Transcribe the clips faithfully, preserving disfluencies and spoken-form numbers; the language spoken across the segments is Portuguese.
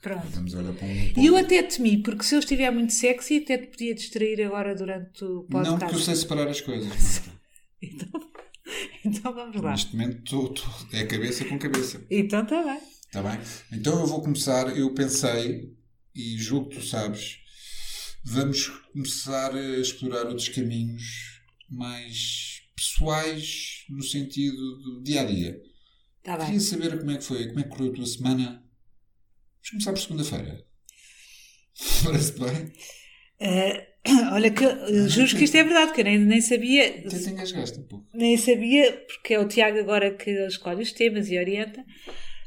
Pronto. Estamos a olhar para um ponto. E eu até temi, porque se eu estiver muito sexy, até te podia distrair agora durante o podcast. Não, porque eu sei separar as coisas. Então, então vamos lá. Neste momento tô, tô, é cabeça com cabeça. Então está bem. Está bem. Então eu vou começar, eu pensei, e julgo que tu sabes, vamos começar a explorar outros caminhos mais pessoais, no sentido do dia a dia. Tá bem. Queria saber como é que foi, como é que correu a tua semana. Vamos começar por segunda-feira. Parece bem. Uh, olha, que, uh, juro que isto é verdade, que eu nem, nem sabia. Até te engasgaste um pouco. Nem sabia, porque é o Tiago agora que escolhe os temas e orienta.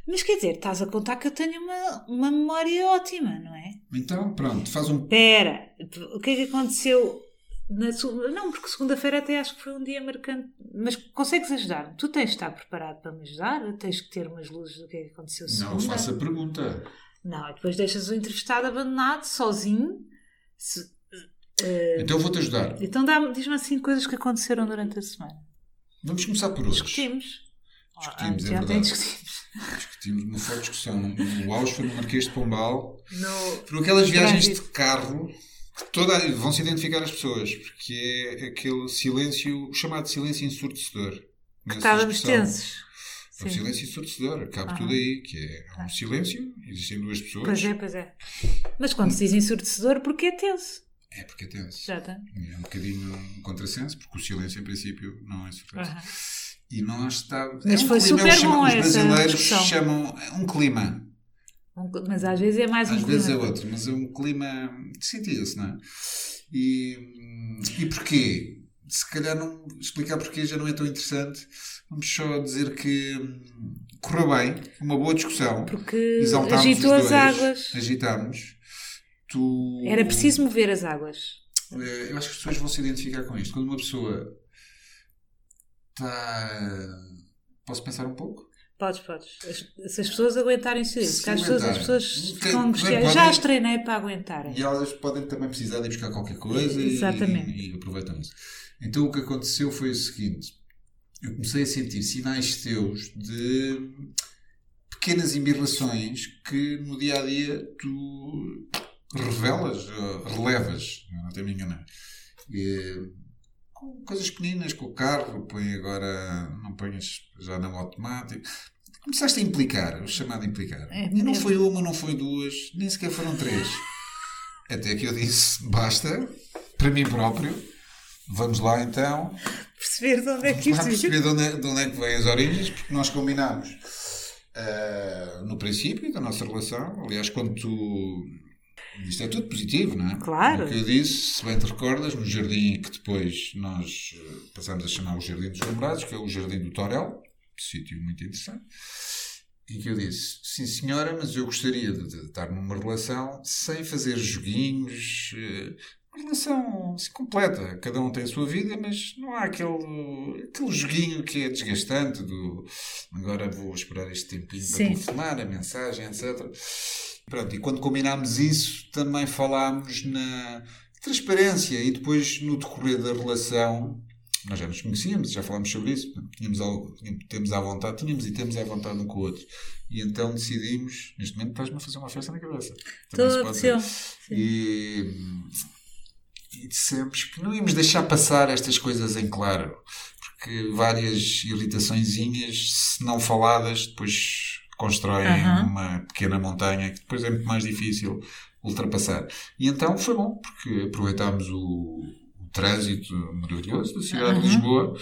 Mas quer dizer, estás a contar que eu tenho uma, uma memória ótima, não é? Então, pronto, faz um... Espera, o que é que aconteceu na sua... Não, porque segunda-feira até acho que foi um dia marcante. Mas consegues ajudar-me? Tu tens de estar preparado para me ajudar? Tens que ter umas luzes do que é que aconteceu segunda? Não, faço a pergunta. Não, depois deixas o entrevistado abandonado, sozinho. Se, uh, então vou-te ajudar. Então dá, diz-me assim coisas que aconteceram durante a semana. Vamos começar por hoje. Discutimos. Discutimos, ah, é verdade. Discutimos. Discutimos uma forte discussão. No auge foi no Marquês de Pombal. No... Foram aquelas viagens de carro que toda a... vão se identificar as pessoas, porque é aquele silêncio, o chamado silêncio ensurdecedor. Que estávamos tensos. É um silêncio ensurdecedor, cabe ah. tudo aí, que é um ah. silêncio, existem duas pessoas. Pois é, pois é. Mas quando se diz ensurdecedor, porque é tenso. É, porque é tenso. Já está. É um bocadinho um contrassenso, porque o silêncio, em princípio, não é ensurdecedor. E nós estávamos... Mas é um foi clima, super bom essa discussão. Os brasileiros chamam um clima. Um, mas às vezes é mais às um clima. Às vezes é outro, mas é um clima... Sentia-se, não é? E, e porquê? Se calhar não explicar porquê já não é tão interessante. Vamos só dizer que correu bem, uma boa discussão. Porque exaltámos, agitou as águas. Agitámos. Tu... Era preciso mover as águas. Eu acho que as pessoas vão se identificar com isto. Quando uma pessoa... Tá... Posso pensar um pouco? Podes, podes. As, se as pessoas aguentarem silêncio, porque às pessoas, as pessoas tem, estão angustiadas. Já as treinei para aguentarem. E elas podem também precisar de buscar qualquer coisa e, e, e aproveitam isso. Então o que aconteceu foi o seguinte: eu comecei a sentir sinais teus de pequenas embirrações que no dia a dia tu revelas, relevas, não tenho me enganar. E, coisas pequeninas com o carro, põe agora, não ponhas já na automática. Começaste a implicar, o chamado implicar. É, e não é... foi uma, não foi duas, nem sequer foram três. Até que eu disse, basta, para mim próprio, vamos lá então. Perceber de onde é que isto Perceber de onde, de onde é que vêm as origens, porque nós combinámos uh, no princípio da nossa relação. Aliás, quando tu... Isto é tudo positivo, não é? Claro. O que eu disse, se bem te recordas, no jardim que depois nós passámos a chamar o Jardim dos Namorados, que é o Jardim do Torel, um sítio muito interessante, e que eu disse, sim senhora, mas eu gostaria de, de estar numa relação sem fazer joguinhos, uma relação assim, completa, cada um tem a sua vida, mas não há aquele, aquele joguinho que é desgastante do agora vou esperar este tempinho para telefonar, a mensagem, etcétera. Pronto, e quando combinámos isso, também falámos na transparência e depois no decorrer da relação, nós já nos conhecíamos, já falámos sobre isso, tínhamos, algo, tínhamos à vontade, tínhamos e temos à vontade um com o outro. E então decidimos, neste momento estás-me a fazer uma festa na cabeça. Tudo seu. E, e dissemos que não íamos deixar passar estas coisas em claro, porque várias irritaçõezinhas, se não faladas, depois... constroem uhum. uma pequena montanha que depois é muito mais difícil ultrapassar. E então foi bom, porque aproveitámos o, o trânsito maravilhoso da cidade uhum. de Lisboa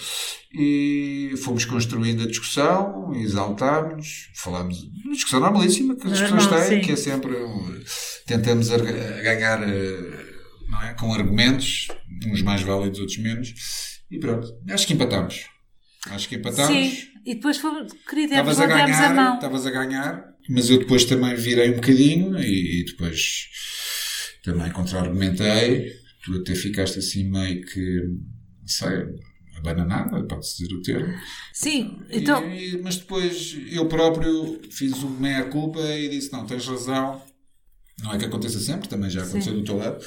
e fomos construindo a discussão, exaltámos, falámos uma discussão normalíssima que as pessoas têm, que é sempre tentamos ganhar, não é, com argumentos, uns mais válidos, outros menos, e pronto, acho que empatámos. Acho que empatámos. Sim, e depois fomos, querida, estavas a ganhar, estavas a ganhar, mas eu depois também virei um bocadinho e, e depois também contra-argumentei. Tu até ficaste assim meio que, não sei, abananada, pode-se dizer o termo. Sim, então. E, mas depois eu próprio fiz uma meia-culpa e disse: não, tens razão. Não é que aconteça sempre, também já aconteceu Sim. do teu lado.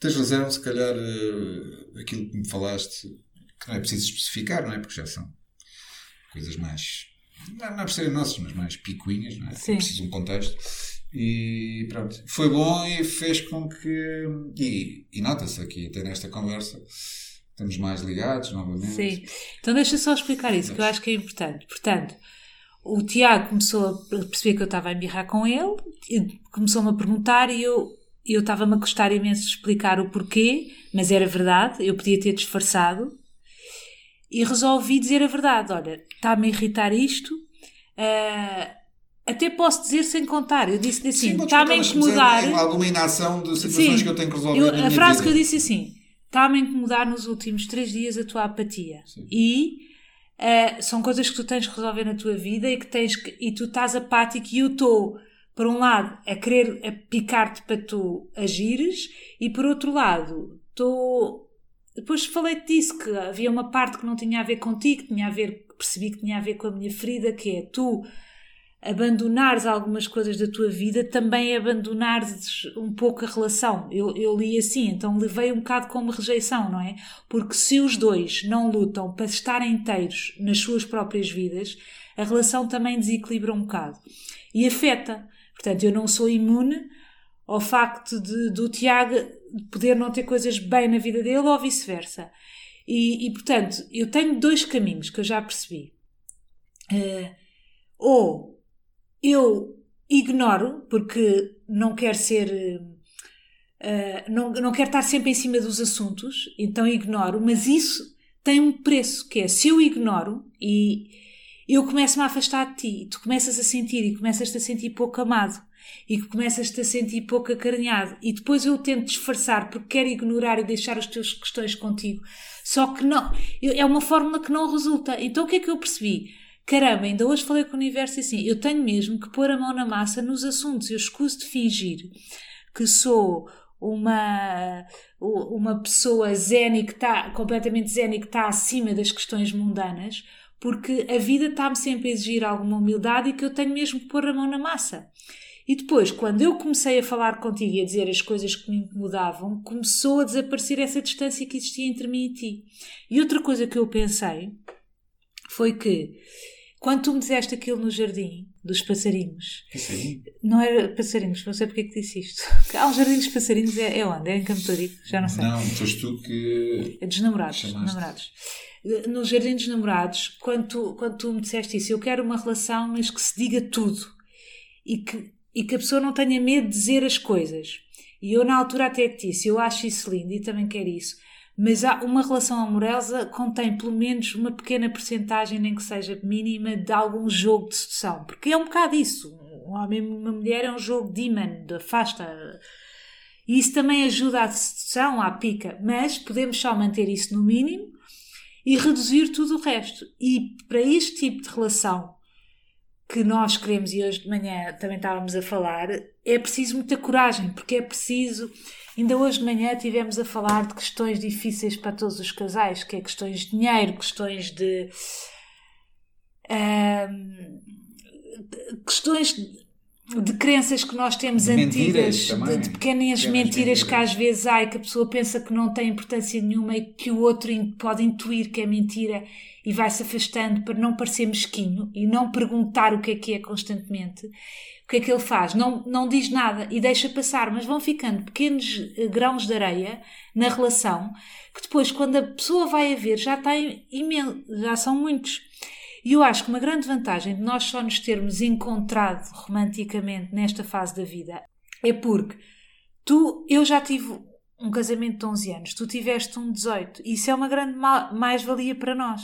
Tens razão, se calhar aquilo que me falaste, que não é preciso especificar, não é? Porque já são coisas mais, não é por serem nossas, mas mais picuinhas, não é? É preciso um contexto. E pronto, foi bom e fez com que, e, e nota-se aqui até nesta conversa, estamos mais ligados novamente. Sim, então deixa só explicar isso, que eu acho que é importante. Portanto, o Tiago começou a perceber que eu estava a embirrar com ele, começou-me a perguntar e eu eu estava-me a gostar imenso de explicar o porquê, mas era verdade, eu podia ter disfarçado, e resolvi dizer a verdade. Olha, está-me a irritar isto, uh, até posso dizer sem contar. Eu disse-lhe assim, está-me a incomodar... Sim, alguma inação de situações, sim, que eu tenho que resolver eu, na minha A frase vida. Que eu disse assim, está-me a incomodar nos últimos três dias a tua apatia. Sim. E uh, são coisas que tu tens que resolver na tua vida e que tens que, e tu estás apático e eu estou, por um lado, a querer a picar-te para tu agires e, por outro lado, estou... Depois falei-te disso, que havia uma parte que não tinha a ver contigo, que tinha a ver, percebi que tinha a ver com a minha ferida, que é tu... abandonares algumas coisas da tua vida, também abandonares um pouco a relação. Eu, eu li assim, então levei um bocado como rejeição, não é? Porque se os dois não lutam para estarem inteiros nas suas próprias vidas, a relação também desequilibra um bocado. E afeta. Portanto, eu não sou imune ao facto de, do Tiago poder não ter coisas bem na vida dele ou vice-versa. E, e, portanto, eu tenho dois caminhos que eu já percebi. Uh, ou eu ignoro, porque não quero ser, uh, não, não quero estar sempre em cima dos assuntos, então ignoro, mas isso tem um preço, que é, se eu ignoro e eu começo-me a afastar de ti, e tu começas a sentir, e começas-te a sentir pouco amado, e começas-te a sentir pouco acarinhado, e depois eu tento disfarçar, porque quero ignorar e deixar as tuas questões contigo, só que não, é uma fórmula que não resulta. Então o que é que eu percebi? Caramba, ainda hoje falei com o universo assim, eu tenho mesmo que pôr a mão na massa nos assuntos, eu escuso de fingir que sou uma, uma pessoa zen e que está, completamente zen e que está acima das questões mundanas, porque a vida está-me sempre a exigir alguma humildade e que eu tenho mesmo que pôr a mão na massa. E depois, quando eu comecei a falar contigo e a dizer as coisas que me incomodavam, começou a desaparecer essa distância que existia entre mim e ti. E outra coisa que eu pensei foi que, quando tu me disseste aquilo no jardim dos passarinhos, passarinho? Não era passarinhos, não sei porque é que disse isto. Há um jardim dos passarinhos, é, é onde? É em Campo Tórico? Já não sei. Não, foste tu que... É dos namorados, namorados. No jardim dos namorados, quando tu, quando tu me disseste isso, eu quero uma relação, mas que se diga tudo e que, e que a pessoa não tenha medo de dizer as coisas. E eu na altura até te disse, eu acho isso lindo e também quero isso. Mas há uma relação amorosa contém pelo menos uma pequena porcentagem, nem que seja mínima, de algum jogo de sedução. Porque é um bocado isso. Um homem e uma mulher é um jogo de imã, de afasta. E isso também ajuda à sedução, à pica. Mas podemos só manter isso no mínimo e reduzir tudo o resto. E para este tipo de relação que nós queremos, e hoje de manhã também estávamos a falar, é preciso muita coragem, porque é preciso... Ainda hoje de manhã estivemos a falar de questões difíceis para todos os casais, que é questões de dinheiro, questões de... Hum, questões de, de crenças que nós temos de antigas, de, de pequenas mentiras, mentiras que às vezes há e que a pessoa pensa que não tem importância nenhuma e que o outro pode intuir que é mentira e vai-se afastando para não parecer mesquinho e não perguntar o que é que é constantemente. O que é que ele faz? Não, não diz nada e deixa passar, mas vão ficando pequenos grãos de areia na relação, que depois, quando a pessoa vai a ver, já, está imen- já são muitos. E eu acho que uma grande vantagem de nós só nos termos encontrado romanticamente nesta fase da vida é porque tu, eu já tive um casamento de onze anos, tu tiveste um de dezoito, e isso é uma grande ma- mais-valia para nós,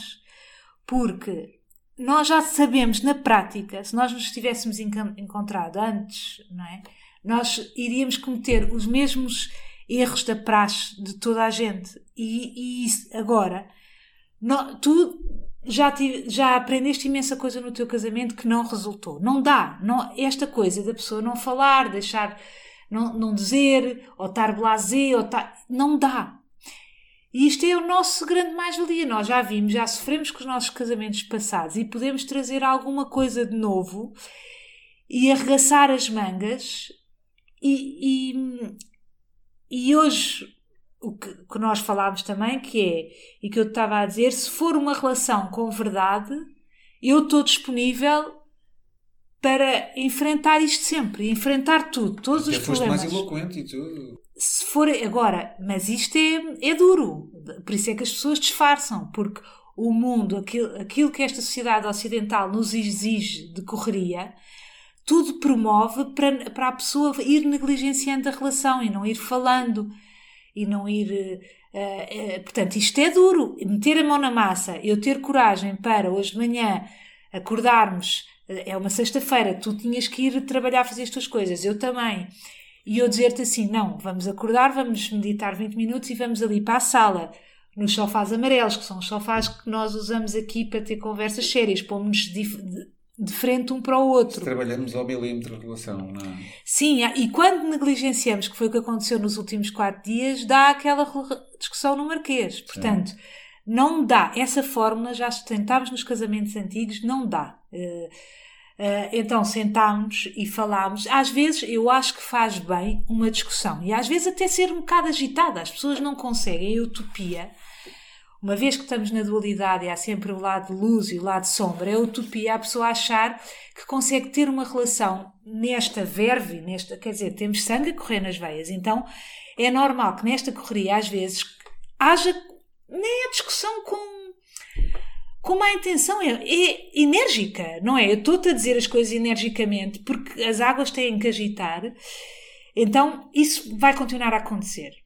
porque... Nós já sabemos, na prática, se nós nos tivéssemos encontrado antes, não é? Nós iríamos cometer os mesmos erros da praxe de toda a gente. E, e isso, agora, não, tu já, tive, já aprendeste imensa coisa no teu casamento que não resultou. Não dá. Não, esta coisa da pessoa não falar, deixar, não, não dizer, ou estar blasé, ou tar, não dá. E isto é o nosso grande mais-valia. Nós já vimos, já sofremos com os nossos casamentos passados e podemos trazer alguma coisa de novo e arregaçar as mangas. E, e, e hoje, o que, que nós falámos também, que é, e que eu estava a dizer, se for uma relação com verdade, eu estou disponível para enfrentar isto sempre, enfrentar tudo, todos Até os problemas. Foste mais eloquente e tudo. Se for agora, mas isto é, é duro, por isso é que as pessoas disfarçam, porque o mundo, aquilo, aquilo que esta sociedade ocidental nos exige de correria, tudo promove para, para a pessoa ir negligenciando a relação e não ir falando e não ir... Uh, uh, portanto, isto é duro, meter a mão na massa, eu ter coragem para hoje de manhã acordarmos, é uma sexta-feira, tu tinhas que ir trabalhar, fazer as tuas coisas, eu também, e eu dizer-te assim, não, vamos acordar, vamos meditar vinte minutos e vamos ali para a sala, nos sofás amarelos, que são os sofás que nós usamos aqui para ter conversas sérias, pomos-nos dif- de frente um para o outro. Se trabalhamos ao milímetro de relação, não é? Sim, e quando negligenciamos, que foi o que aconteceu nos últimos quatro dias, dá aquela discussão no Marquês, portanto... Sim. Não dá, essa fórmula já tentámos nos casamentos antigos, não dá. Então sentámos e falámos. Às vezes eu acho que faz bem uma discussão e às vezes até ser um bocado agitada, as pessoas não conseguem, é utopia. Uma vez que estamos na dualidade e há sempre o lado de luz e o lado de sombra, é utopia a pessoa achar que consegue ter uma relação nesta verve, nesta, quer dizer, temos sangue a correr nas veias, então é normal que nesta correria às vezes haja... nem a discussão com, com má intenção, é, é enérgica, não é? Eu estou-te a dizer as coisas energicamente porque as águas têm que agitar, então isso vai continuar a acontecer.